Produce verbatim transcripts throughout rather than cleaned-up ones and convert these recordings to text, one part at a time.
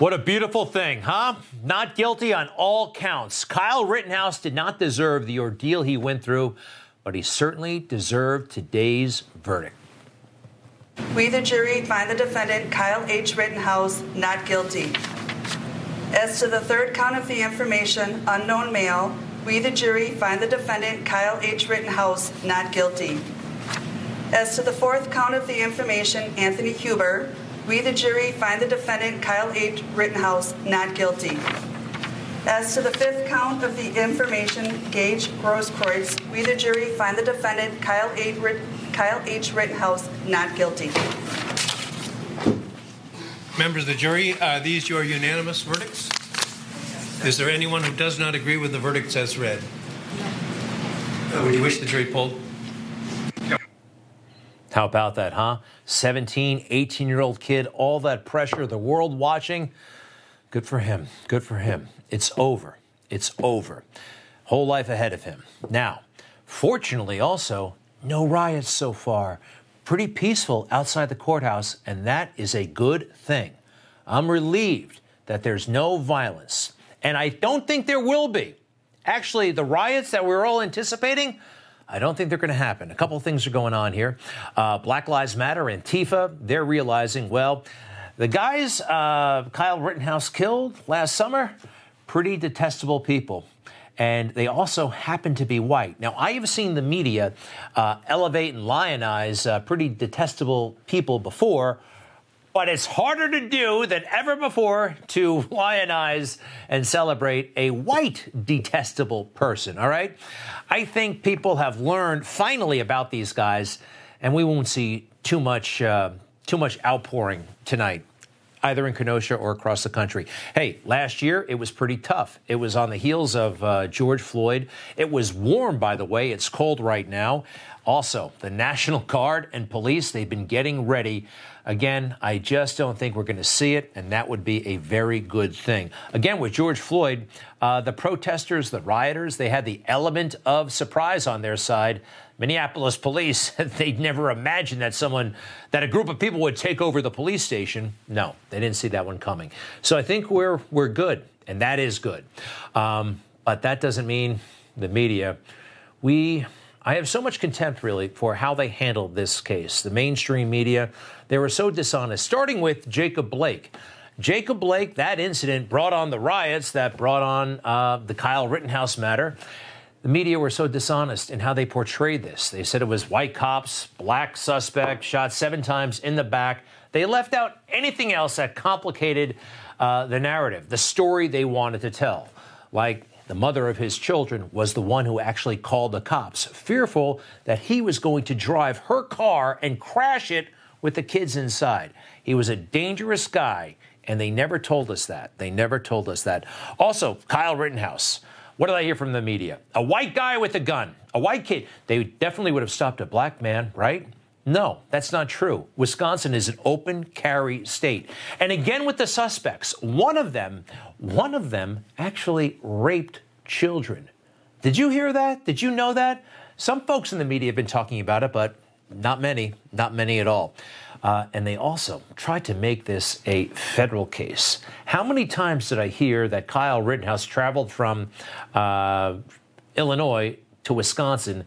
What a beautiful thing, huh? Not guilty on all counts. Kyle Rittenhouse did not deserve the ordeal he went through, but he certainly deserved today's verdict. We, the jury, find the defendant, Kyle H. Rittenhouse, not guilty. As to the third count of the information, unknown male, we, the jury, find the defendant, Kyle H. Rittenhouse, not guilty. As to the fourth count of the information, Anthony Huber, we, the jury, find the defendant, Kyle H. Rittenhouse, not guilty. As to the fifth count of the information, Gage Grosskreutz, we, the jury, find the defendant, Kyle H. Kyle H. Rittenhouse, not guilty. Members of the jury, are these your unanimous verdicts? Is there anyone who does not agree with the verdicts as read? No. Uh, would you wish the jury polled? How about that, huh? seventeen, eighteen-year-old kid, all that pressure, the world watching. Good for him. Good for him. It's over. It's over. Whole life ahead of him. Now, fortunately also, no riots so far. Pretty peaceful outside the courthouse, and that is a good thing. I'm relieved that there's no violence, and I don't think there will be. Actually, the riots that we're all anticipating, I don't think they're going to happen. A couple of things are going on here. Uh, Black Lives Matter, Antifa, they're realizing, well, the guys uh, Kyle Rittenhouse killed last summer, pretty detestable people. And they also happen to be white. Now, I have seen the media uh, elevate and lionize uh, pretty detestable people before, but it's harder to do than ever before to lionize and celebrate a white detestable person, all right? I think people have learned finally about these guys, and we won't see too much, uh, too much outpouring tonight, either in Kenosha or across the country. Hey, last year, it was pretty tough. It was on the heels of uh, George Floyd. It was warm, by the way. It's cold right now. Also, the National Guard and police, they've been getting ready. Again, I just don't think we're going to see it, and that would be a very good thing. Again, with George Floyd, uh, the protesters, the rioters, they had the element of surprise on their side. Minneapolis police, they'd never imagined that someone, that a group of people would take over the police station. No, they didn't see that one coming. So I think we're we're good, and that is good. Um, but that doesn't mean the media. We... I have so much contempt, really, for how they handled this case. The mainstream media, they were so dishonest, starting with Jacob Blake. Jacob Blake, that incident brought on the riots that brought on uh, the Kyle Rittenhouse matter. The media were so dishonest in how they portrayed this. They said it was white cops, black suspect, shot seven times in the back. They left out anything else that complicated uh, the narrative, the story they wanted to tell, like the mother of his children was the one who actually called the cops, fearful that he was going to drive her car and crash it with the kids inside. He was a dangerous guy, and they never told us that. They never told us that. Also, Kyle Rittenhouse. What did I hear from the media? A white guy with a gun. A white kid. They definitely would have stopped a black man, right? No, that's not true. Wisconsin is an open carry state. And again with the suspects, one of them, one of them actually raped children. Did you hear that? Did you know that? Some folks in the media have been talking about it, but not many, not many at all. Uh, and they also tried to make this a federal case. How many times did I hear that Kyle Rittenhouse traveled from uh, Illinois to Wisconsin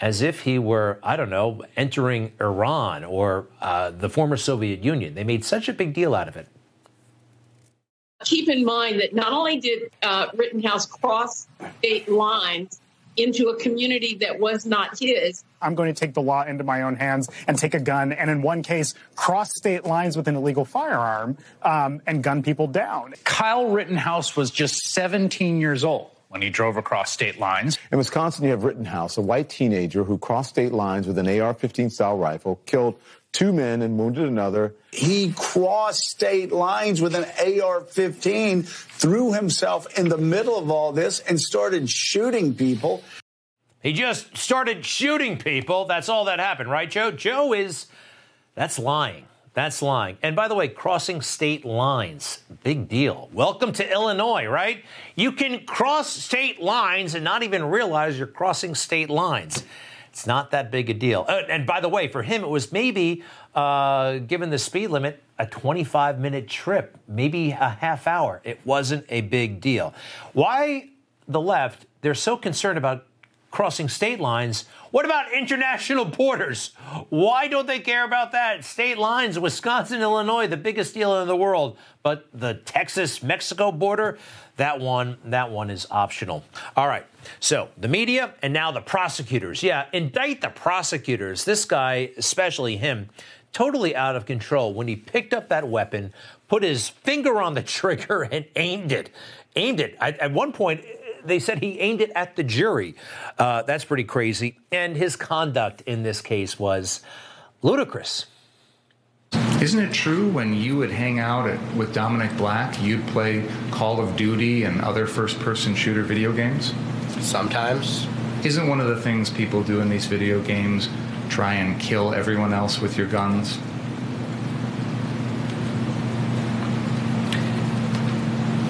as if he were, I don't know, entering Iran or uh, the former Soviet Union? They made such a big deal out of it. Keep in mind that not only did uh, Rittenhouse cross state lines into a community that was not his. I'm going to take the law into my own hands and take a gun, and in one case, cross state lines with an illegal firearm um, and gun people down. Kyle Rittenhouse was just seventeen years old when he drove across state lines. In Wisconsin, you have Rittenhouse, a white teenager who crossed state lines with an A R fifteen style rifle, killed two men and wounded another. He crossed state lines with an A R fifteen, threw himself in the middle of all this, and started shooting people. He just started shooting people. That's all that happened, right, Joe? Joe is, that's lying. That's lying. And by the way, crossing state lines, big deal. Welcome to Illinois, right? You can cross state lines and not even realize you're crossing state lines. It's not that big a deal. Uh, and by the way, for him, it was maybe uh, given the speed limit, a twenty-five minute trip, maybe a half hour. It wasn't a big deal. Why the left, they're so concerned about crossing state lines. What about international borders? Why don't they care about that? State lines, Wisconsin, Illinois, the biggest deal in the world. But the Texas-Mexico border, that one, that one is optional. All right. So the media and now the prosecutors. Yeah, indict the prosecutors. This guy, especially him, totally out of control when he picked up that weapon, put his finger on the trigger and aimed it. Aimed it. At, at one point, they said he aimed it at the jury. Uh, that's pretty crazy. And his conduct in this case was ludicrous. Isn't it true when you would hang out at, with Dominic Black, you'd play Call of Duty and other first-person shooter video games? Sometimes. Isn't one of the things people do in these video games try and kill everyone else with your guns?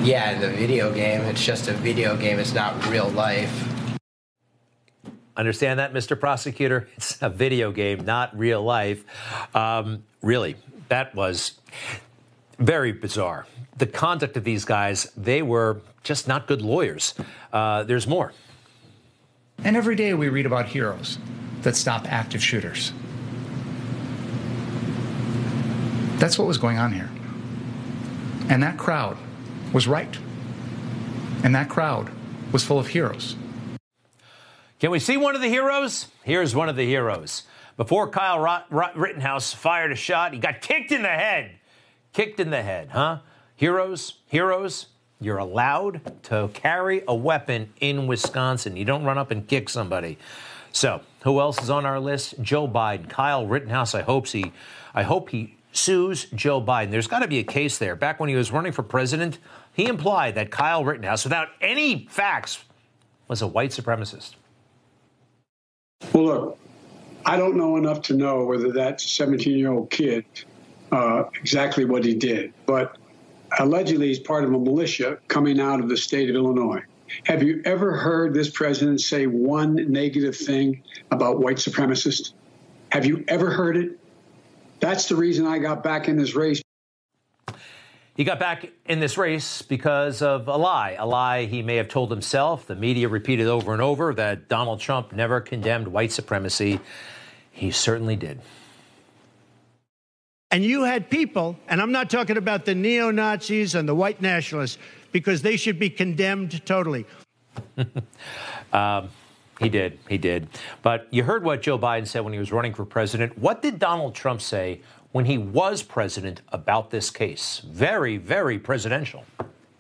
Yeah, in the video game, it's just a video game. It's not real life. Understand that, Mister Prosecutor? It's a video game, not real life. Um, really, that was very bizarre. The conduct of these guys, they were just not good lawyers. Uh, there's more. And every day we read about heroes that stop active shooters. That's what was going on here. And that crowd was right. And that crowd was full of heroes. Can we see one of the heroes? Here's one of the heroes. Before Kyle Rot- Rot- Rittenhouse fired a shot, he got kicked in the head. Kicked in the head, huh? Heroes, heroes, you're allowed to carry a weapon in Wisconsin. You don't run up and kick somebody. So who else is on our list? Joe Biden. Kyle Rittenhouse, I hope he, I hope he sues Joe Biden. There's got to be a case there. Back when he was running for president, he implied that Kyle Rittenhouse, without any facts, was a white supremacist. Well, look, I don't know enough to know whether that seventeen-year-old kid, uh, exactly what he did. But allegedly, he's part of a militia coming out of the state of Illinois. Have you ever heard this president say one negative thing about white supremacists? Have you ever heard it? That's the reason I got back in this race. He got back in this race because of a lie, a lie he may have told himself. The media repeated over and over that Donald Trump never condemned white supremacy. He certainly did. And you had people, and I'm not talking about the neo-Nazis and the white nationalists, because they should be condemned totally. um, He did. He did. But you heard what Joe Biden said when he was running for president. What did Donald Trump say when he was president about this case? Very, very presidential.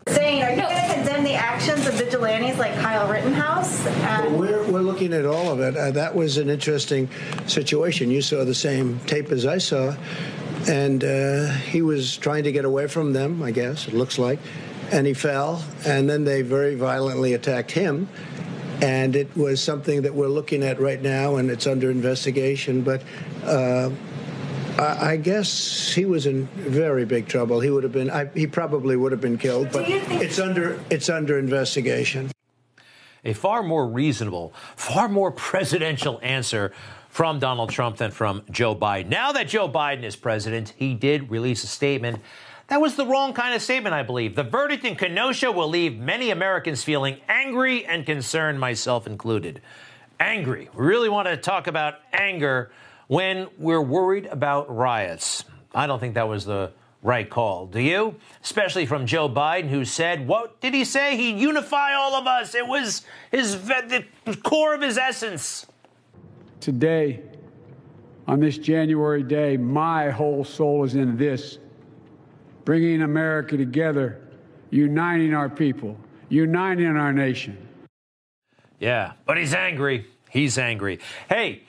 Saying, are you no. going to condemn the actions of vigilantes like Kyle Rittenhouse? And- well, we're, we're looking at all of it. Uh, that was an interesting situation. You saw the same tape as I saw. And uh, he was trying to get away from them, I guess, it looks like. And he fell. And then they very violently attacked him. And it was something that we're looking at right now, and it's under investigation. But uh, I, I guess he was in very big trouble. He would have been. I, he probably would have been killed. But it's under. It's under investigation. A far more reasonable, far more presidential answer from Donald Trump than from Joe Biden. Now that Joe Biden is president, he did release a statement. That was the wrong kind of statement, I believe. The verdict in Kenosha will leave many Americans feeling angry and concerned, myself included. Angry. We really want to talk about anger when we're worried about riots. I don't think that was the right call. Do you? Especially from Joe Biden, who said, what did he say? He'd unify all of us. It was his the core of his essence. Today, on this January day, my whole soul is in this. Bringing America together, uniting our people, uniting our nation. Yeah, but he's angry. He's angry. Hey,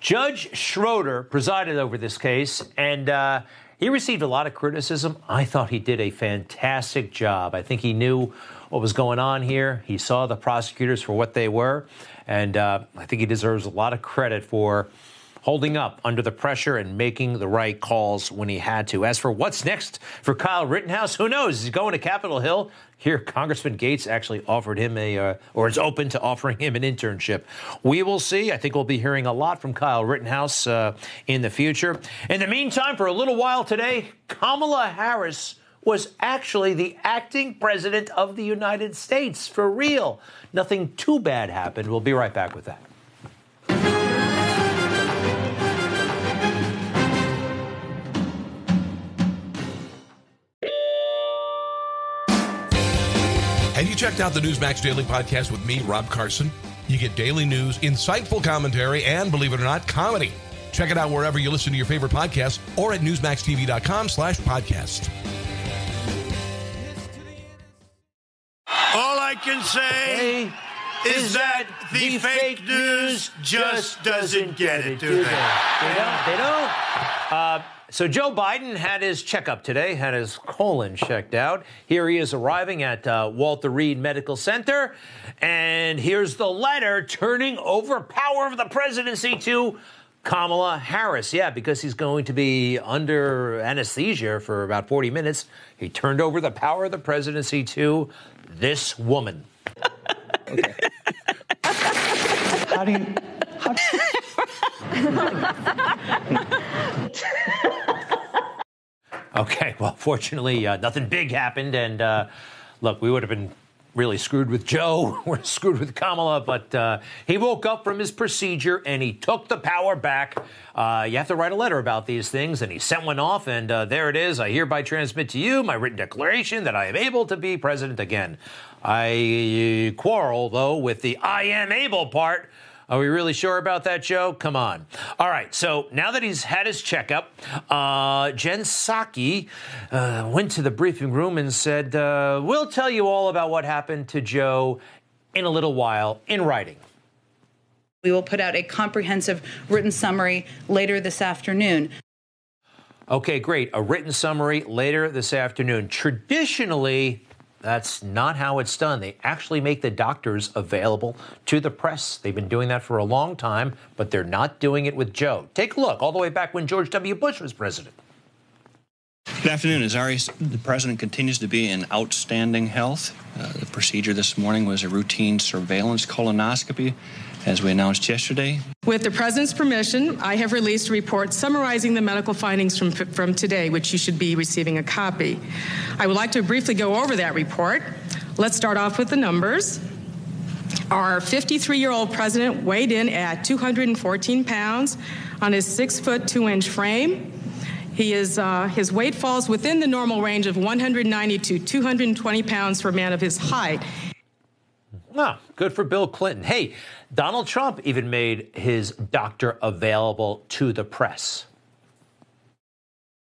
Judge Schroeder presided over this case, and uh, he received a lot of criticism. I thought he did a fantastic job. I think he knew what was going on here. He saw the prosecutors for what they were, and uh, I think he deserves a lot of credit for holding up under the pressure and making the right calls when he had to. As for what's next for Kyle Rittenhouse, who knows? He's going to Capitol Hill. Here, Congressman Gates actually offered him a, uh, or is open to offering him an internship. We will see. I think we'll be hearing a lot from Kyle Rittenhouse uh, in the future. In the meantime, for a little while today, Kamala Harris was actually the acting president of the United States, for real. Nothing too bad happened. We'll be right back with that. Have you checked out the Newsmax Daily Podcast with me, Rob Carson? You get daily news, insightful commentary, and, believe it or not, comedy. Check it out wherever you listen to your favorite podcasts or at newsmax tv dot com slash podcast. All I can say hey, is, is that, that the, the fake, fake news just doesn't get it, do they? They don't. They don't. Uh, So Joe Biden had his checkup today, had his colon checked out. Here he is arriving at uh, Walter Reed Medical Center. And here's the letter turning over power of the presidency to Kamala Harris. Yeah, because he's going to be under anesthesia for about forty minutes. He turned over the power of the presidency to this woman. Okay. How do you... How do you... Okay, well, fortunately, uh, nothing big happened. And uh, look, we would have been really screwed with Joe. We're screwed with Kamala. But uh, he woke up from his procedure and he took the power back. Uh, you have to write a letter about these things. And he sent one off. And uh, there it is. I hereby transmit to you my written declaration that I am able to be president again. I quarrel, though, with the I am able part. Are we really sure about that, Joe? Come on. All right. So now that he's had his checkup, uh, Jen Psaki uh, went to the briefing room and said, uh, we'll tell you all about what happened to Joe in a little while in writing. We will put out a comprehensive written summary later this afternoon. Okay, great. A written summary later this afternoon. Traditionally, that's not how it's done. They actually make the doctors available to the press. They've been doing that for a long time, but they're not doing it with Joe. Take a look, all the way back when George W. Bush was president. Good afternoon. As Ari, the president continues to be in outstanding health. Uh, the procedure this morning was a routine surveillance colonoscopy, as we announced yesterday. With the president's permission, I have released a report summarizing the medical findings from, from today, which you should be receiving a copy. I would like to briefly go over that report. Let's start off with the numbers. Our fifty-three-year-old president weighed in at two hundred fourteen pounds on his six-foot, two-inch frame. He is, uh, his weight falls within the normal range of one hundred ninety to two hundred twenty pounds for a man of his height. Oh, good for Bill Clinton. Hey, Donald Trump even made his doctor available to the press.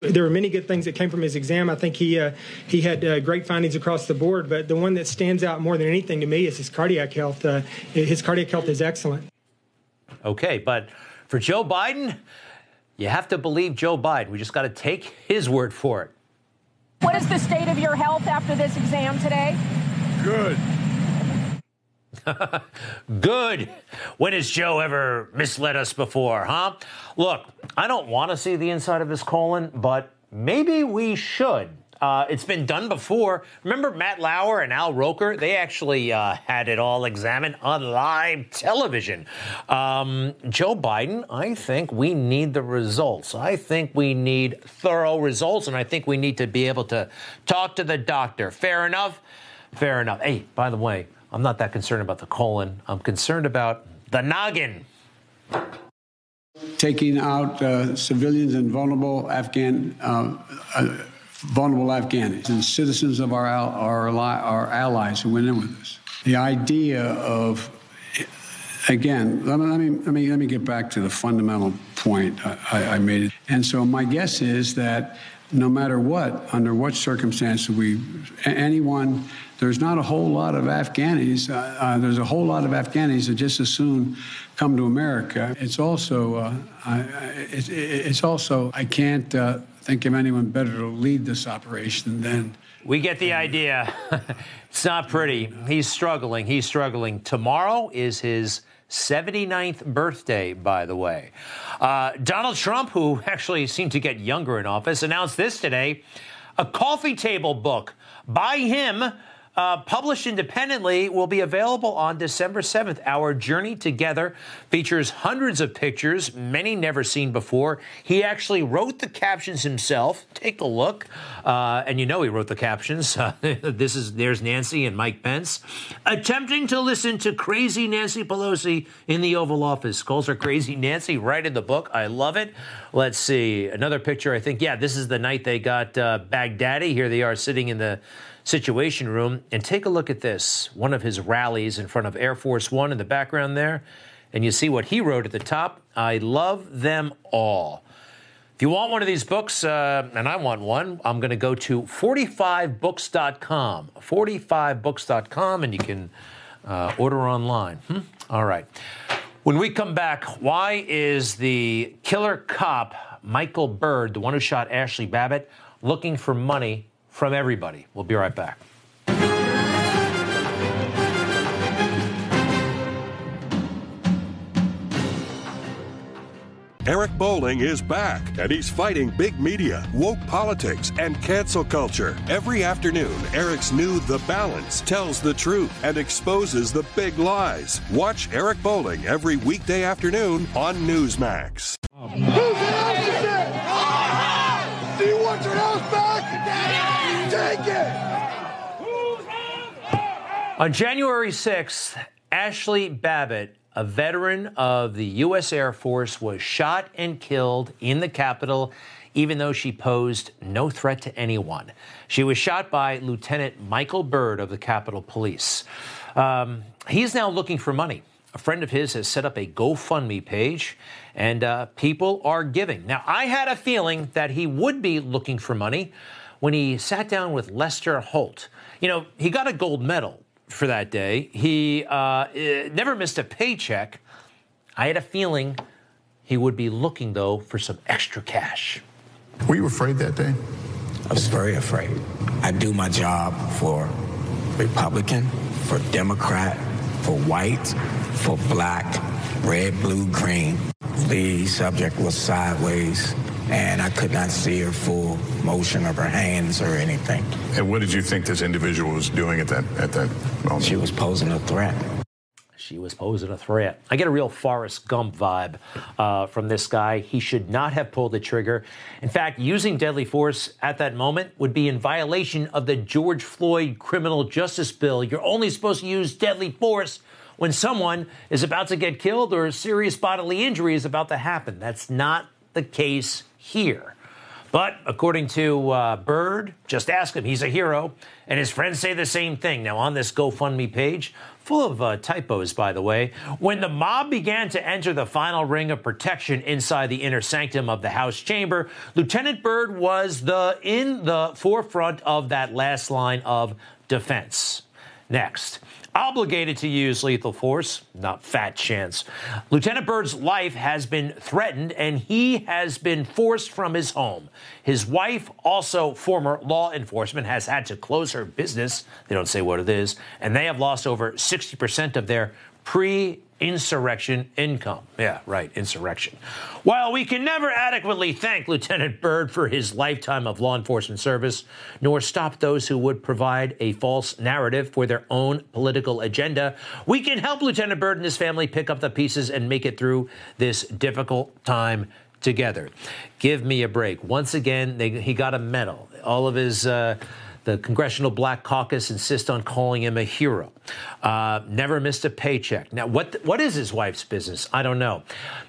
There were many good things that came from his exam. I think he uh, he had uh, great findings across the board. But the one that stands out more than anything to me is his cardiac health. Uh, his cardiac health is excellent. Okay, but for Joe Biden, you have to believe Joe Biden. We just got to take his word for it. What is the state of your health after this exam today? Good. Good. When has Joe ever misled us before, huh? Look, I don't want to see the inside of his colon, but maybe we should. Uh, it's been done before. Remember Matt Lauer and Al Roker? They actually uh, had it all examined on live television. Um, Joe Biden, I think we need the results. I think we need thorough results, and I think we need to be able to talk to the doctor. Fair enough? Fair enough. Hey, by the way, I'm not that concerned about the colon. I'm concerned about the noggin. Taking out uh, civilians and vulnerable Afghan, uh, uh, vulnerable Afghans and citizens of our, our our allies who went in with us. The idea of, again, let me let me let me, let me get back to the fundamental point I, I, I made it. And so my guess is that no matter what, under what circumstances we, anyone. There's not a whole lot of Afghanis. Uh, uh, there's a whole lot of Afghanis that just as soon come to America. It's also, uh, I, it, it's also. I can't uh, think of anyone better to lead this operation than. We get the idea. It's not pretty. He's struggling. He's struggling. Tomorrow is his seventy-ninth birthday, by the way. Uh, Donald Trump, who actually seemed to get younger in office, announced this today, a coffee table book by him, Uh, published independently, will be available on December seventh. Our Journey Together features hundreds of pictures, many never seen before. He actually wrote the captions himself. Take a look. Uh, and you know he wrote the captions. Uh, this is there's Nancy and Mike Pence. Attempting to listen to crazy Nancy Pelosi in the Oval Office. Calls her crazy Nancy right in the book. I love it. Let's see. Another picture, I think. Yeah, this is the night they got uh, Baghdadi. Here they are sitting in the Situation Room, and take a look at this, one of his rallies in front of Air Force One in the background there, and you see what he wrote at the top, I love them all. If you want one of these books, uh, and I want one, I'm going to go to forty-five books dot com, forty-five books dot com, and you can uh, order online. Hmm? All right. When we come back, why is the killer cop, Michael Byrd, the one who shot Ashley Babbitt, looking for money from everybody? We'll be right back. Eric Bolling is back, and he's fighting big media, woke politics, and cancel culture. Every afternoon, Eric's new The Balance tells the truth and exposes the big lies. Watch Eric Bolling every weekday afternoon on Newsmax. Oh. Who's oh. Do you want your house back? Yeah. Take it. On January sixth, Ashley Babbitt, a veteran of the U S Air Force, was shot and killed in the Capitol, even though she posed no threat to anyone. She was shot by Lieutenant Michael Byrd of the Capitol Police. Um, he's now looking for money. A friend of his has set up a GoFundMe page, and uh, people are giving. Now, I had a feeling that he would be looking for money when he sat down with Lester Holt. You know, he got a gold medal for that day. He uh, never missed a paycheck. I had a feeling he would be looking, though, for some extra cash. Were you afraid that day? I was very afraid. I do my job for Republican, for Democrat, for white, for black, red, blue, green. The subject was sideways, and I could not see her full motion of her hands or anything. And what did you think this individual was doing at that at that moment? She was posing a threat. She was posing a threat. I get a real Forrest Gump vibe uh, from this guy. He should not have pulled the trigger. In fact, using deadly force at that moment would be in violation of the George Floyd criminal justice bill. You're only supposed to use deadly force when someone is about to get killed or a serious bodily injury is about to happen. That's not the case here. But according to uh, Byrd, just ask him, he's a hero. And his friends say the same thing. Now, on this GoFundMe page, full of uh, typos, by the way, when the mob began to enter the final ring of protection inside the inner sanctum of the House chamber, Lieutenant Byrd was the in the forefront of that last line of defense. Next. Obligated to use lethal force, not fat chance. Lieutenant Byrd's life has been threatened, and he has been forced from his home. His wife, also former law enforcement, has had to close her business. They don't say what it is. And they have lost over sixty percent of their pre-insurrection income. Yeah, right, insurrection. While we can never adequately thank Lieutenant Byrd for his lifetime of law enforcement service, nor stop those who would provide a false narrative for their own political agenda, we can help Lieutenant Byrd and his family pick up the pieces and make it through this difficult time together. Give me a break. Once again, they, he got a medal. All of his... Uh, The Congressional Black Caucus insists on calling him a hero. Uh, never missed a paycheck. Now, what th- what is his wife's business? I don't know.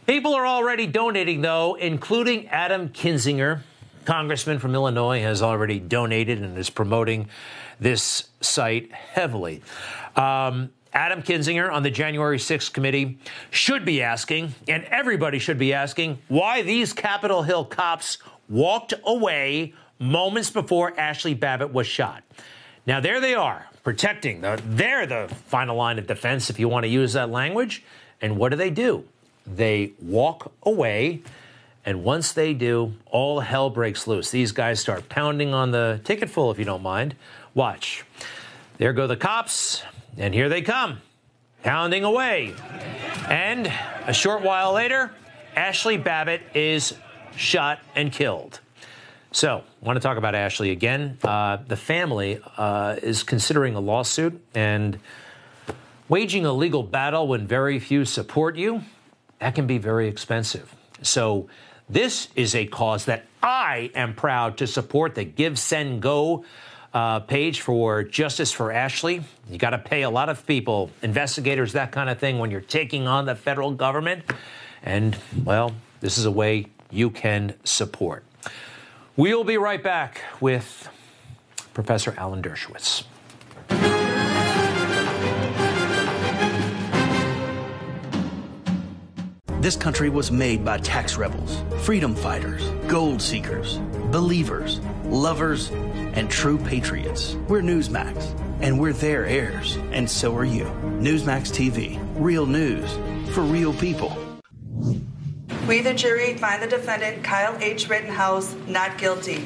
People are already donating, though, including Adam Kinzinger, congressman from Illinois, has already donated and is promoting this site heavily. Um, Adam Kinzinger on the January sixth committee should be asking, and everybody should be asking, why these Capitol Hill cops walked away moments before Ashley Babbitt was shot. Now, there they are, protecting. The, they're the final line of defense, if you want to use that language. And what do they do? They walk away. And once they do, all hell breaks loose. These guys start pounding on the ticket full, if you don't mind. Watch. There go the cops. And here they come, pounding away. And a short while later, Ashley Babbitt is shot and killed. So, I want to talk about Ashley again. Uh, the family uh, is considering a lawsuit and waging a legal battle when very few support you. That can be very expensive. So, this is a cause that I am proud to support, the Give, Send, Go uh, page for Justice for Ashley. You got to pay a lot of people, investigators, that kind of thing, when you're taking on the federal government. And, well, this is a way you can support. We'll be right back with Professor Alan Dershowitz. This country was made by tax rebels, freedom fighters, gold seekers, believers, lovers, and true patriots. We're Newsmax, and we're their heirs, and so are you. Newsmax T V, real news for real people. We, the jury, find the defendant, Kyle H. Rittenhouse, not guilty.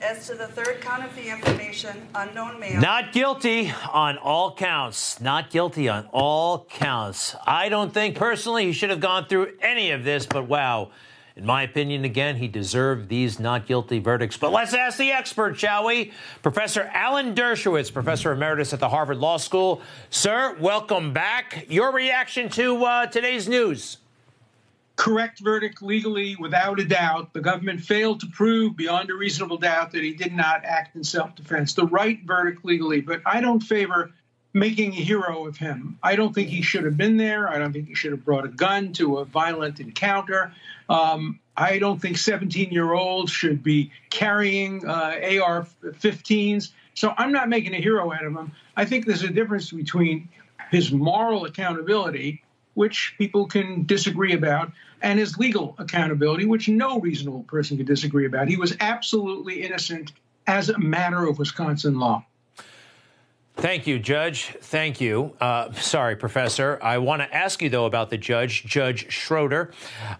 As to the third count of the information, unknown male. Not guilty on all counts. Not guilty on all counts. I don't think, personally, he should have gone through any of this, but wow. In my opinion, again, he deserved these not guilty verdicts. But let's ask the expert, shall we? Professor Alan Dershowitz, Professor Emeritus at the Harvard Law School. Sir, welcome back. Your reaction to uh, today's news? Correct verdict legally, without a doubt. The government failed to prove beyond a reasonable doubt that he did not act in self-defense. The right verdict legally, but I don't favor making a hero of him. I don't think he should have been there. I don't think he should have brought a gun to a violent encounter. Um, I don't think seventeen-year-olds should be carrying uh, A R fifteens. So I'm not making a hero out of him. I think there's a difference between his moral accountability, which people can disagree about, and his legal accountability, which no reasonable person could disagree about. He was absolutely innocent as a matter of Wisconsin law. Thank you, Judge. Thank you. Uh, sorry, Professor. I want to ask you, though, about the judge, Judge Schroeder.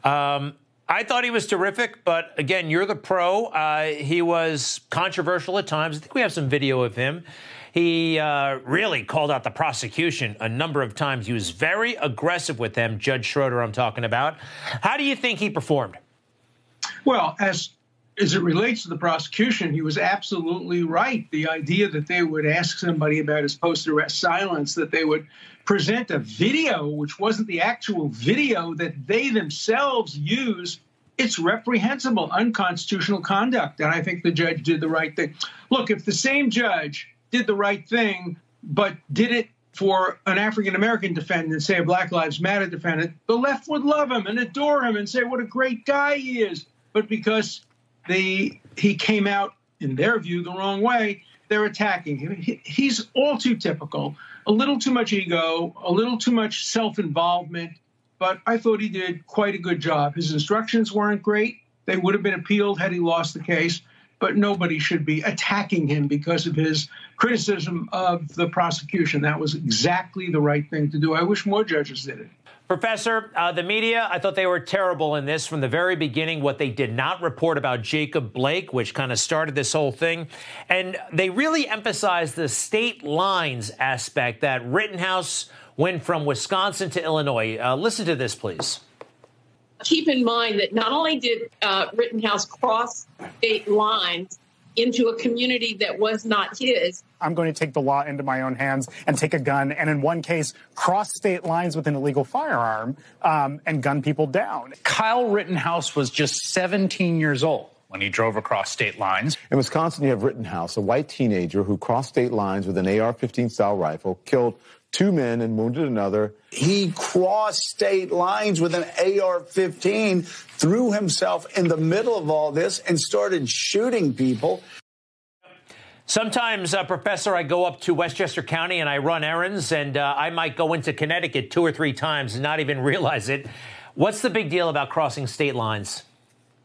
Um, I thought he was terrific, but again, you're the pro. Uh, he was controversial at times. I think we have some video of him. He uh, really called out the prosecution a number of times. He was very aggressive with them, Judge Schroeder I'm talking about. How do you think he performed? Well, as, as it relates to the prosecution, he was absolutely right. The idea that they would ask somebody about his post-arrest silence, that they would present a video, which wasn't the actual video that they themselves used, it's reprehensible, unconstitutional conduct. And I think the judge did the right thing. Look, if the same judge did the right thing, but did it for an African-American defendant, say a Black Lives Matter defendant, the left would love him and adore him and say what a great guy he is. But because they, he came out, in their view, the wrong way, they're attacking him. He, he's all too typical, a little too much ego, a little too much self-involvement, but I thought he did quite a good job. His instructions weren't great. They would have been appealed had he lost the case. But nobody should be attacking him because of his criticism of the prosecution. That was exactly the right thing to do. I wish more judges did it. Professor, uh, the media, I thought they were terrible in this from the very beginning, what they did not report about Jacob Blake, which kind of started this whole thing. And they really emphasized the state lines aspect that Rittenhouse went from Wisconsin to Illinois. Uh, listen to this, please. Keep in mind that not only did uh, Rittenhouse cross state lines into a community that was not his. I'm going to take the law into my own hands and take a gun and in one case cross state lines with an illegal firearm um, and gun people down. Kyle Rittenhouse was just seventeen years old when he drove across state lines. In Wisconsin, you have Rittenhouse, a white teenager who crossed state lines with an A R fifteen style rifle, killed two men and wounded another. He crossed state lines with an A R fifteen, threw himself in the middle of all this, and started shooting people. Sometimes, uh, Professor, I go up to Westchester County and I run errands, and uh, I might go into Connecticut two or three times and not even realize it. What's the big deal about crossing state lines?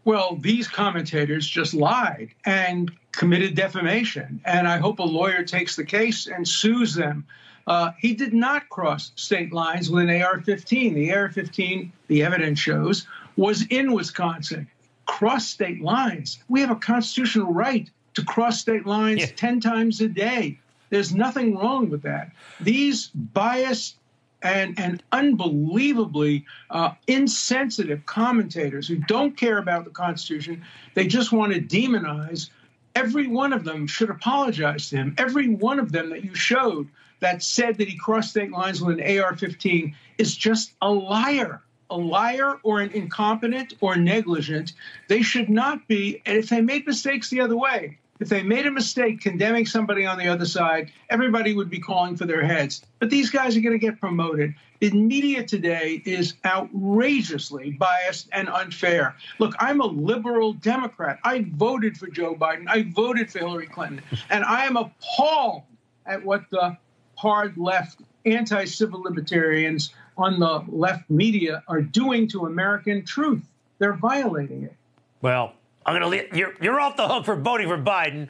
Well, these commentators just lied and committed defamation, and I hope a lawyer takes the case and sues them. Uh, he did not cross state lines with an A R fifteen. The A R fifteen, the evidence shows, was in Wisconsin. Cross state lines. We have a constitutional right to cross state lines yeah. ten times a day. There's nothing wrong with that. These biased and, and unbelievably uh, insensitive commentators who don't care about the Constitution. They just want to demonize. Every one of them should apologize to him. Every one of them that you showed that said that he crossed state lines with an A R fifteen is just a liar. A liar or an incompetent or negligent. They should not be. And if they made mistakes the other way, if they made a mistake condemning somebody on the other side, everybody would be calling for their heads. But these guys are going to get promoted. The media today is outrageously biased and unfair. Look, I'm a liberal Democrat. I voted for Joe Biden. I voted for Hillary Clinton. And I am appalled at what the hard left anti-civil libertarians on the left media are doing to American truth. They're violating it. Well, I'm gonna leave, you're you're off the hook for voting for Biden.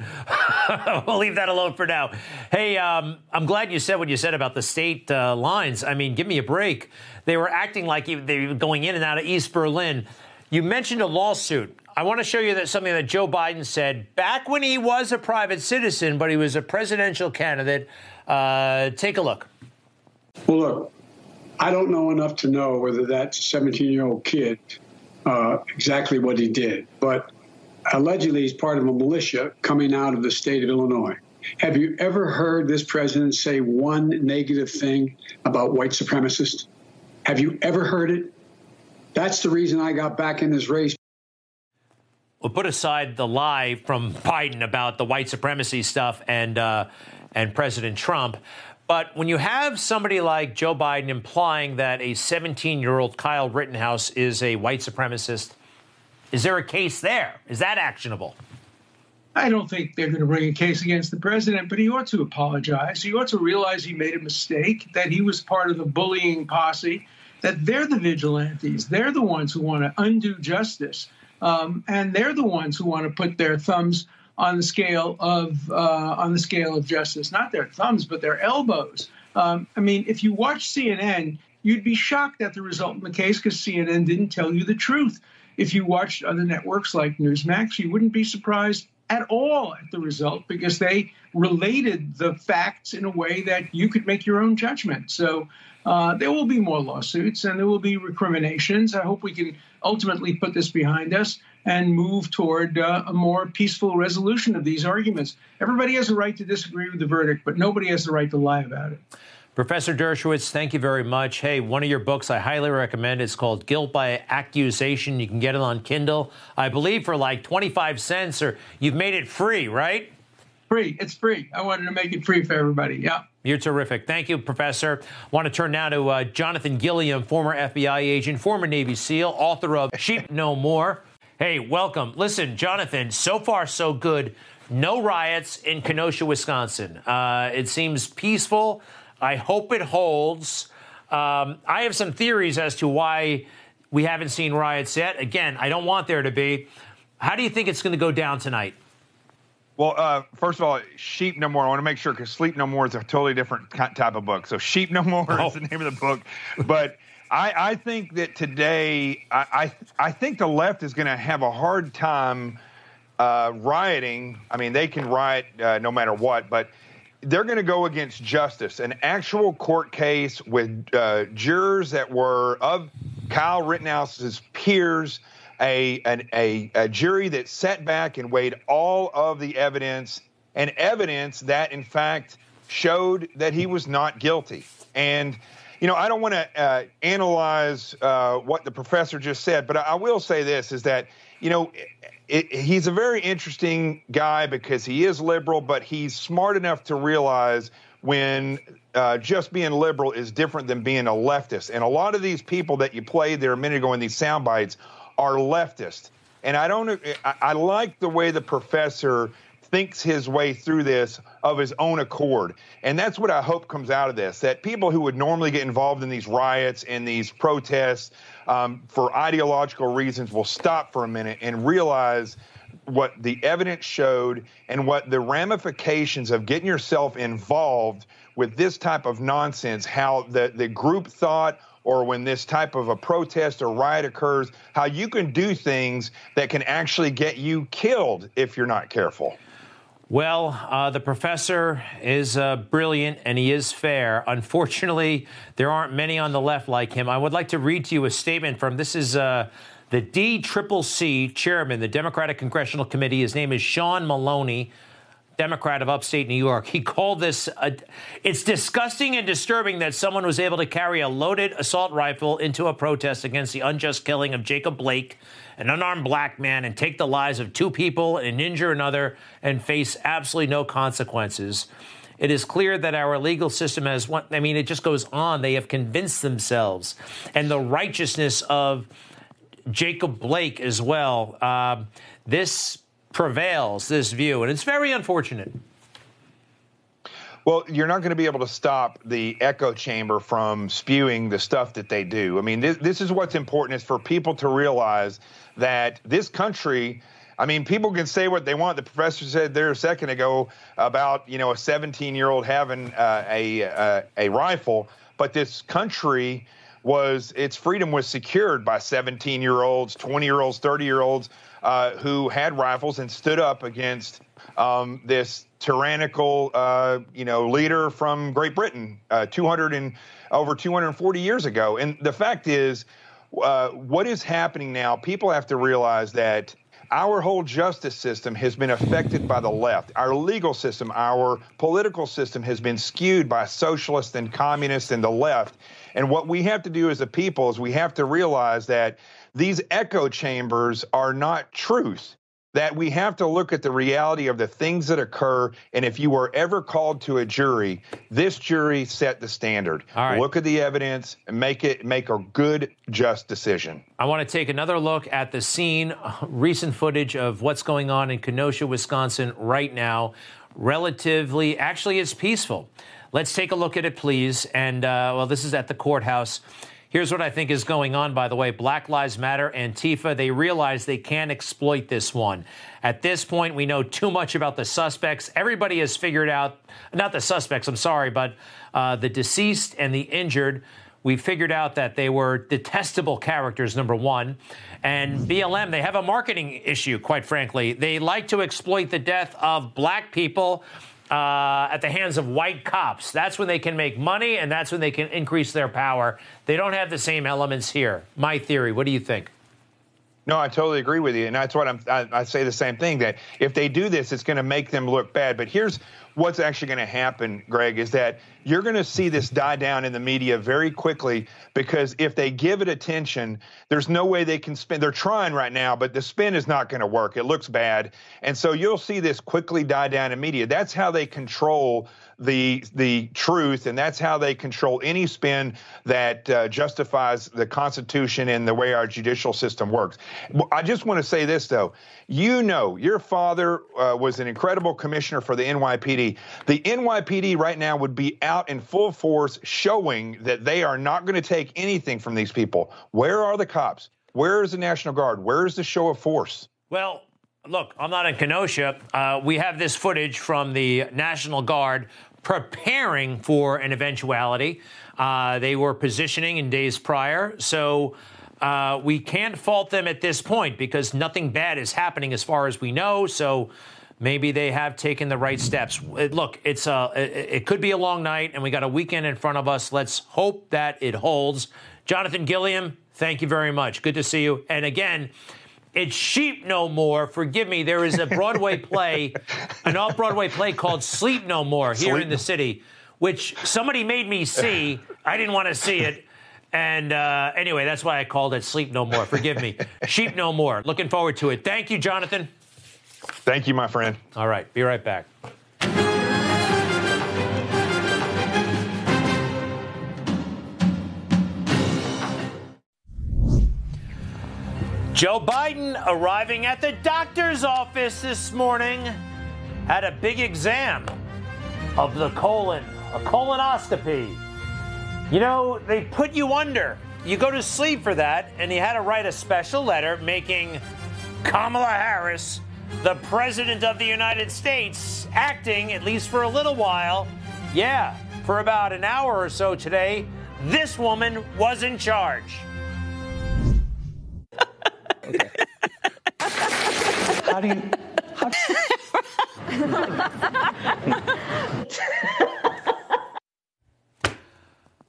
We'll leave that alone for now. Hey, um, I'm glad you said what you said about the state uh, lines. I mean, give me a break. They were acting like they were going in and out of East Berlin. You mentioned a lawsuit. I want to show you that something that Joe Biden said back when he was a private citizen, but he was a presidential candidate. Uh, take a look. Well, look, I don't know enough to know whether that seventeen-year-old kid uh, exactly what he did, but allegedly he's part of a militia coming out of the state of Illinois. Have you ever heard this president say one negative thing about white supremacists? Have you ever heard it? That's the reason I got back in this race. Well, put aside the lie from Biden about the white supremacy stuff and uh, and President Trump. But when you have somebody like Joe Biden implying that a seventeen-year-old Kyle Rittenhouse is a white supremacist, is there a case there? Is that actionable? I don't think they're going to bring a case against the president, but he ought to apologize. He ought to realize he made a mistake, that he was part of the bullying posse, that they're the vigilantes. They're the ones who want to undo justice, um, and they're the ones who want to put their thumbs on the scale of uh, on the scale of justice, not their thumbs, but their elbows. Um, I mean, if you watch C N N, you'd be shocked at the result in the case because C N N didn't tell you the truth. If you watched other networks like Newsmax, you wouldn't be surprised at all at the result because they related the facts in a way that you could make your own judgment. So uh, there will be more lawsuits and there will be recriminations. I hope we can ultimately put this behind us and move toward uh, a more peaceful resolution of these arguments. Everybody has a right to disagree with the verdict, but nobody has the right to lie about it. Professor Dershowitz, thank you very much. Hey, one of your books I highly recommend. It's called Guilt by Accusation. You can get it on Kindle, I believe, for like twenty-five cents, or you've made it free, right? Free. It's free. I wanted to make it free for everybody. Yeah. You're terrific. Thank you, Professor. I want to turn now to uh, Jonathan Gilliam, former F B I agent, former Navy SEAL, author of Sheep No More. Hey, welcome. Listen, Jonathan, so far so good. No riots in Kenosha, Wisconsin. Uh, it seems peaceful. I hope it holds. Um, I have some theories as to why we haven't seen riots yet. Again, I don't want there to be. How do you think it's going to go down tonight? Well, uh, first of all, Sheep No More. I want to make sure because Sleep No More is a totally different type of book. So Sheep No More oh. is the name of the book. But I, I think that today, I, I, I think the left is going to have a hard time uh, rioting. I mean, they can riot uh, no matter what, but they're going to go against justice, an actual court case with uh, jurors that were of Kyle Rittenhouse's peers, a, an, a, a jury that sat back and weighed all of the evidence, and evidence that, in fact, showed that he was not guilty. And you know, I don't want to uh, analyze uh, what the professor just said, but I will say this is that, you know, it, it, he's a very interesting guy because he is liberal, but he's smart enough to realize when uh, just being liberal is different than being a leftist. And a lot of these people that you played there a minute ago in these sound bites are leftist. And I don't I, I like the way the professor thinks his way through this of his own accord. And that's what I hope comes out of this, that people who would normally get involved in these riots and these protests um, for ideological reasons will stop for a minute and realize what the evidence showed and what the ramifications of getting yourself involved with this type of nonsense, how the, the group thought or when this type of a protest or riot occurs, how you can do things that can actually get you killed if you're not careful. Well, uh, the professor is uh, brilliant and he is fair. Unfortunately, there aren't many on the left like him. I would like to read to you a statement from this is uh, the D C C C chairman, the Democratic Congressional Committee. His name is Sean Maloney, Democrat of upstate New York. He called this, a, it's disgusting and disturbing that someone was able to carry a loaded assault rifle into a protest against the unjust killing of Jacob Blake, an unarmed black man, and take the lives of two people and injure another and face absolutely no consequences. It is clear that our legal system has one. I mean, it just goes on. They have convinced themselves, and the righteousness of Jacob Blake as well. Uh, this prevails, this view, and it's very unfortunate. Well, you're not going to be able to stop the echo chamber from spewing the stuff that they do. I mean, this, this is what's important, is for people to realize that this country, I mean, people can say what they want. The professor said there a second ago about, you know, a seventeen-year-old having uh, a, a a rifle, but this country was, its freedom was secured by seventeen-year-olds, twenty-year-olds, thirty-year-olds uh, who had rifles and stood up against um, this tyrannical, uh, you know, leader from Great Britain, uh, two hundred and over two hundred forty years ago. And the fact is, uh, what is happening now, people have to realize that our whole justice system has been affected by the left. Our legal system, our political system has been skewed by socialists and communists and the left. And what we have to do as a people is we have to realize that these echo chambers are not truth, that we have to look at the reality of the things that occur. And if you were ever called to a jury, this jury set the standard. All right. Look at the evidence and make it make a good, just decision. I want to take another look at the scene, recent footage of what's going on in Kenosha, Wisconsin right now. Relatively, actually, it's peaceful. Let's take a look at it, please. And, uh, well, this is at the courthouse. Here's what I think is going on, by the way. Black Lives Matter, Antifa, they realize they can't exploit this one. At this point, we know too much about the suspects. Everybody has figured out, not the suspects, I'm sorry, but uh, the deceased and the injured. We figured out that they were detestable characters, number one. And B L M, they have a marketing issue, quite frankly. They like to exploit the death of black people Uh, at the hands of white cops. That's when they can make money, and that's when they can increase their power. They don't have the same elements here. My theory. What do you think? No, I totally agree with you, and that's what I'm, I, I say the same thing, that if they do this, it's going to make them look bad. But here's what's actually going to happen, Greg, is that you're going to see this die down in the media very quickly, because if they give it attention, there's no way they can spin. They're trying right now, but the spin is not going to work. It looks bad. And so you'll see this quickly die down in media. That's how they control the the truth, and that's how they control any spin that uh, justifies the Constitution and the way our judicial system works. I just want to say this, though. You know, your father uh, was an incredible commissioner for the N Y P D. The N Y P D right now would be out in full force showing that they are not going to take anything from these people. Where are the cops? Where is the National Guard? Where is the show of force? Well, look, I'm not in Kenosha. Uh, we have this footage from the National Guard preparing for an eventuality. Uh, they were positioning in days prior. So uh, we can't fault them at this point, because nothing bad is happening as far as we know. So maybe they have taken the right steps. It, look, it's a, it, it could be a long night, and we got a weekend in front of us. Let's hope that it holds. Jonathan Gilliam, thank you very much. Good to see you. And again, it's Sheep No More. Forgive me. There is a Broadway play, an off-Broadway play called Sleep No More here Sleep. in the city, which somebody made me see. I didn't want to see it. And uh, anyway, that's why I called it Sleep No More. Forgive me. Sheep No More. Looking forward to it. Thank you, Jonathan. Thank you, my friend. All right. Be right back. Joe Biden arriving at the doctor's office this morning, had a big exam of the colon, a colonoscopy. You know, they put you under. You go to sleep for that, and he had to write a special letter making Kamala Harris the president of the United States, acting, at least for a little while, yeah, for about an hour or so today, this woman was in charge. Okay. How do you? How do you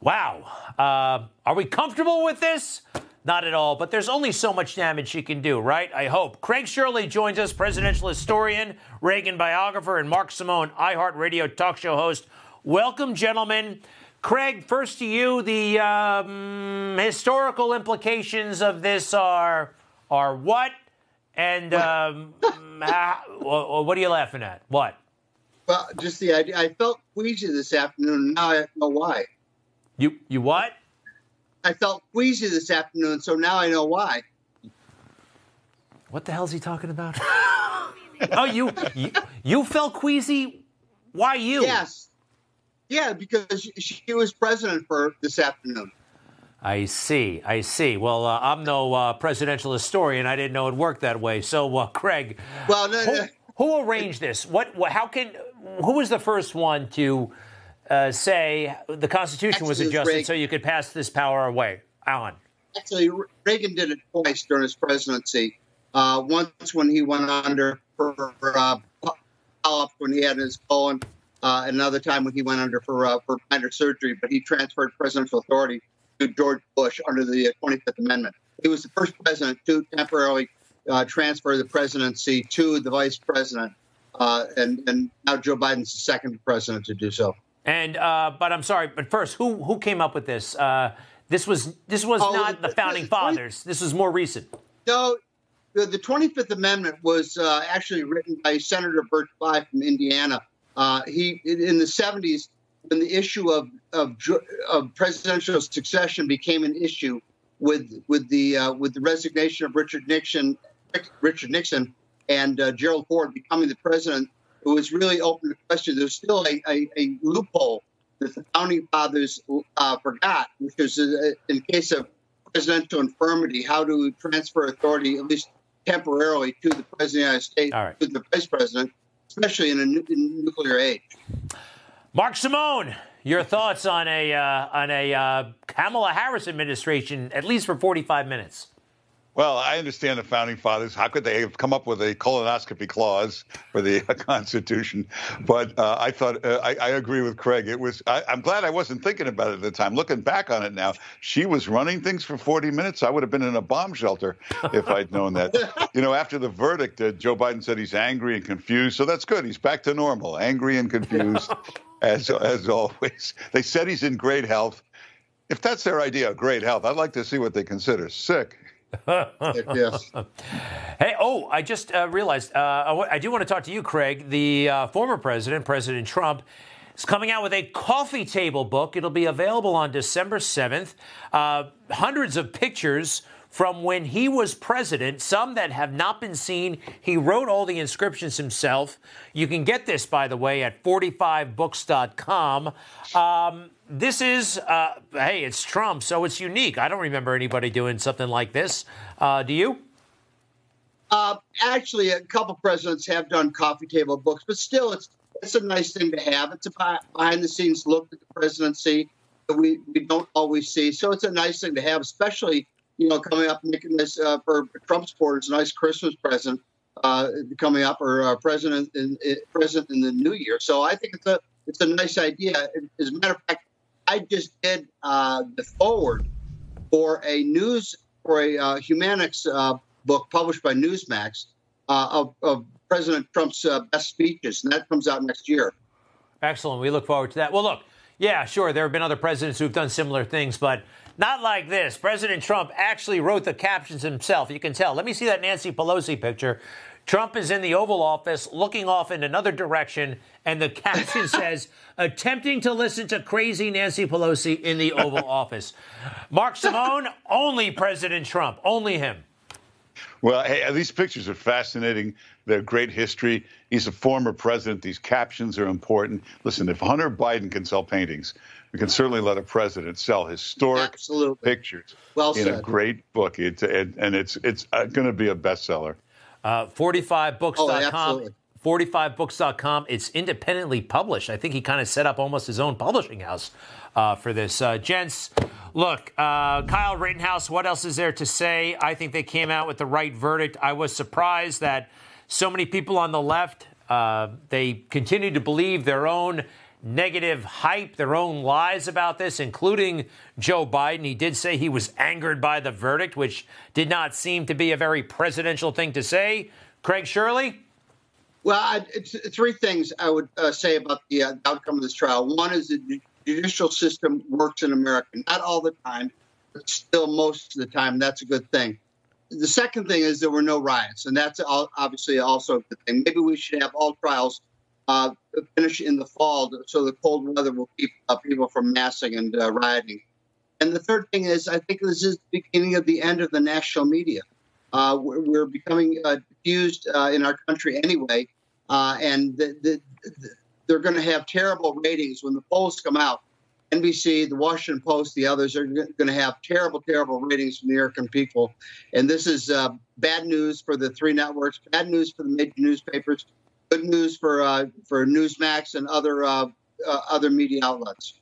Wow. Uh, are we comfortable with this? Not at all, but there's only so much damage you can do, right? I hope. Craig Shirley joins us, presidential historian, Reagan biographer, and Mark Simone, iHeartRadio talk show host. Welcome, gentlemen. Craig, first to you, the um, historical implications of this are are what? And um, how, what are you laughing at? What? Well, just the idea. I felt queasy this afternoon. Now I know why. You you what? I felt queasy this afternoon, so now I know why. What the hell is he talking about? Oh, you, you you felt queasy? Why you? Yes. Yeah, because she was president for this afternoon. I see. I see. Well, uh, I'm no uh, presidential historian. I didn't know it worked that way. So, uh, Craig, well, no, who, no. who arranged this? What? How can? Who was the first one to uh, say the Constitution Actually, was adjusted was so you could pass this power away? Alan. Actually, Reagan did it twice during his presidency. Uh, once when he went under for uh, polyps when he had his colon. Uh, another time when he went under for uh, for minor surgery, but he transferred presidential authority to George Bush under the twenty-fifth Amendment. He was the first president to temporarily uh, transfer the presidency to the vice president, uh, and and now Joe Biden's the second president to do so. And uh, but I'm sorry, but first, who who came up with this? Uh, this was this was oh, not the founding fathers. This was more recent. No, the, the twenty-fifth Amendment was uh, actually written by Senator Burt Fly from Indiana. Uh, he in the seventies, when the issue of, of of presidential succession became an issue with with the uh, with the resignation of Richard Nixon, Richard Nixon and uh, Gerald Ford becoming the president, it was really open to question. There's still a, a, a loophole that the founding fathers uh, forgot, which is uh, in case of presidential infirmity, how to transfer authority at least temporarily to the president of the United States, All right. to the vice president. Especially in a nu- in nuclear age. Mark Simone, your thoughts on a uh, on a uh, Kamala Harris administration, at least for forty-five minutes. Well, I understand the founding fathers. How could they have come up with a colonoscopy clause for the uh, Constitution? But uh, I thought uh, I, I agree with Craig. It was. I, I'm glad I wasn't thinking about it at the time. Looking back on it now, she was running things for forty minutes. I would have been in a bomb shelter if I'd known that. You know, after the verdict, uh, Joe Biden said he's angry and confused. So that's good. He's back to normal, angry and confused, as as always. They said he's in great health. If that's their idea of great health, I'd like to see what they consider sick. Yes. Hey, oh, I just uh, realized uh, I, w- I do want to talk to you, Craig. The uh, former president, President Trump, is coming out with a coffee table book. It'll be available on December seventh. Uh, hundreds of pictures from when he was president, some that have not been seen. He wrote all the inscriptions himself. You can get this, by the way, at forty-five books dot com. Um, this is, uh, hey, it's Trump, so it's unique. I don't remember anybody doing something like this. Uh, do you? Uh, actually, a couple presidents have done coffee table books, but still, it's it's a nice thing to have. It's a behind-the-scenes look at the presidency that we, we don't always see. So it's a nice thing to have, especially... You know, coming up, making this uh, for Trump supporters, a nice Christmas present uh, coming up, or uh, president in, in present in the new year. So I think it's a it's a nice idea. As a matter of fact, I just did uh, the forward for a news for a uh, humanics uh, book published by Newsmax uh, of, of President Trump's uh, best speeches, and that comes out next year. Excellent. We look forward to that. Well, look, yeah, sure, there have been other presidents who've done similar things, but. Not like this. President Trump actually wrote the captions himself. You can tell. Let me see that Nancy Pelosi picture. Trump is in the Oval Office looking off in another direction, and the caption says, attempting to listen to crazy Nancy Pelosi in the Oval Office. Mark Simone, only President Trump. Only him. Well, hey, these pictures are fascinating. They're great history. He's a former president. These captions are important. Listen, if Hunter Biden can sell paintings, we can certainly let a president sell historic Absolutely. pictures well in said. a great book. It's, it, and it's it's going to be a bestseller. Uh, forty-five books dot com. Oh, forty-five books dot com. It's independently published. I think he kind of set up almost his own publishing house uh, for this. Uh, gents, look, uh, Kyle Rittenhouse, what else is there to say? I think they came out with the right verdict. I was surprised that so many people on the left Uh, they continue to believe their own negative hype, their own lies about this, including Joe Biden. He did say he was angered by the verdict, which did not seem to be a very presidential thing to say. Craig Shirley? Well, I, it's, three things I would uh, say about the uh, outcome of this trial. One is the judicial system works in America. Not all the time, but still most of the time. That's a good thing. The second thing is there were no riots, and that's all, obviously also a good thing. Maybe we should have all trials uh, finish in the fall so the cold weather will keep uh, people from massing and uh, rioting. And the third thing is I think this is the beginning of the end of the national media. Uh, we're, we're becoming uh, diffused uh, in our country anyway, uh, and the, the, the, they're going to have terrible ratings when the polls come out. N B C, The Washington Post, the others are going to have terrible, terrible ratings from the American people. And this is uh, bad news for the three networks, bad news for the major newspapers, good news for uh, for Newsmax and other uh, uh, other media outlets.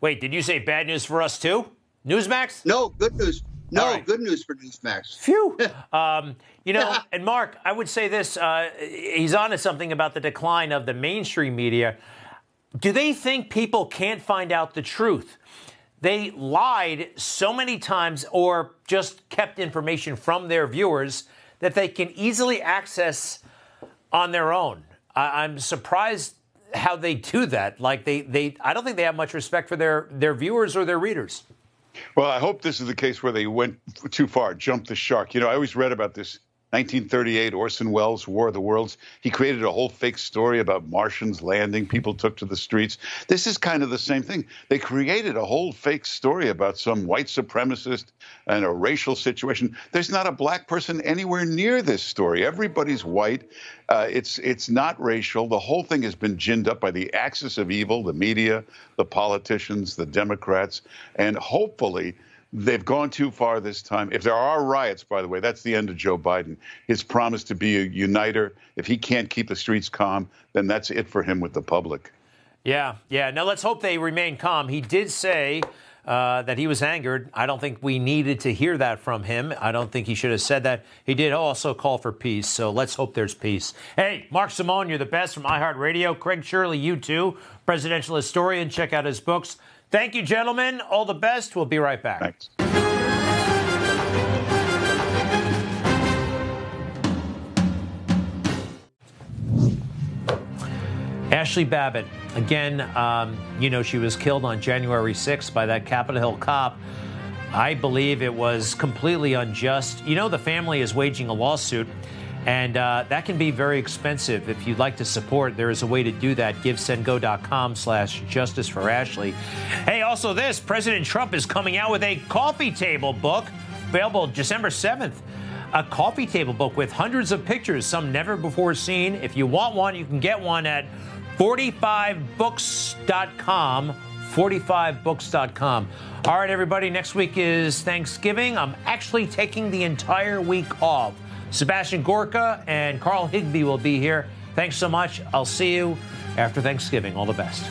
Wait, did you say bad news for us too? Newsmax? No, good news. No, right. Good news for Newsmax. Phew. um, you know, and Mark, I would say this. Uh, he's on to something about the decline of the mainstream media. Do they think people can't find out the truth? They lied so many times or just kept information from their viewers that they can easily access on their own. I- I'm surprised how they do that. Like they, they, I don't think they have much respect for their, their viewers or their readers. Well, I hope this is the case where they went too far, jumped the shark. You know, I always read about this. nineteen thirty-eight, Orson Welles, War of the Worlds. He created a whole fake story about Martians landing. People took to the streets. This is kind of the same thing. They created a whole fake story about some white supremacist and a racial situation. There's not a black person anywhere near this story. Everybody's white. Uh, it's it's not racial. The whole thing has been ginned up by the axis of evil, the media, the politicians, the Democrats, and hopefully they've gone too far this time. If there are riots, by the way, that's the end of Joe Biden. His promise to be a uniter. If he can't keep the streets calm, then that's it for him with the public. Yeah, yeah. Now, let's hope they remain calm. He did say uh, that he was angered. I don't think we needed to hear that from him. I don't think he should have said that. He did also call for peace. So let's hope there's peace. Hey, Mark Simone, you're the best from iHeartRadio. Craig Shirley, you too, presidential historian. Check out his books. Thank you, gentlemen. All the best. We'll be right back. Thanks. Ashley Babbitt. Again, um, you know, she was killed on January sixth by that Capitol Hill cop. I believe it was completely unjust. You know, the family is waging a lawsuit, and uh, that can be very expensive. If you'd like to support, there is a way to do that. GiveSendGo.com slash Justice for Ashley. Hey, also this, President Trump is coming out with a coffee table book available December seventh. A coffee table book with hundreds of pictures, some never before seen. If you want one, you can get one at forty-five books dot com. forty-five books dot com. All right, everybody, next week is Thanksgiving. I'm actually taking the entire week off. Sebastian Gorka and Carl Higbee will be here. Thanks so much. I'll see you after Thanksgiving. All the best.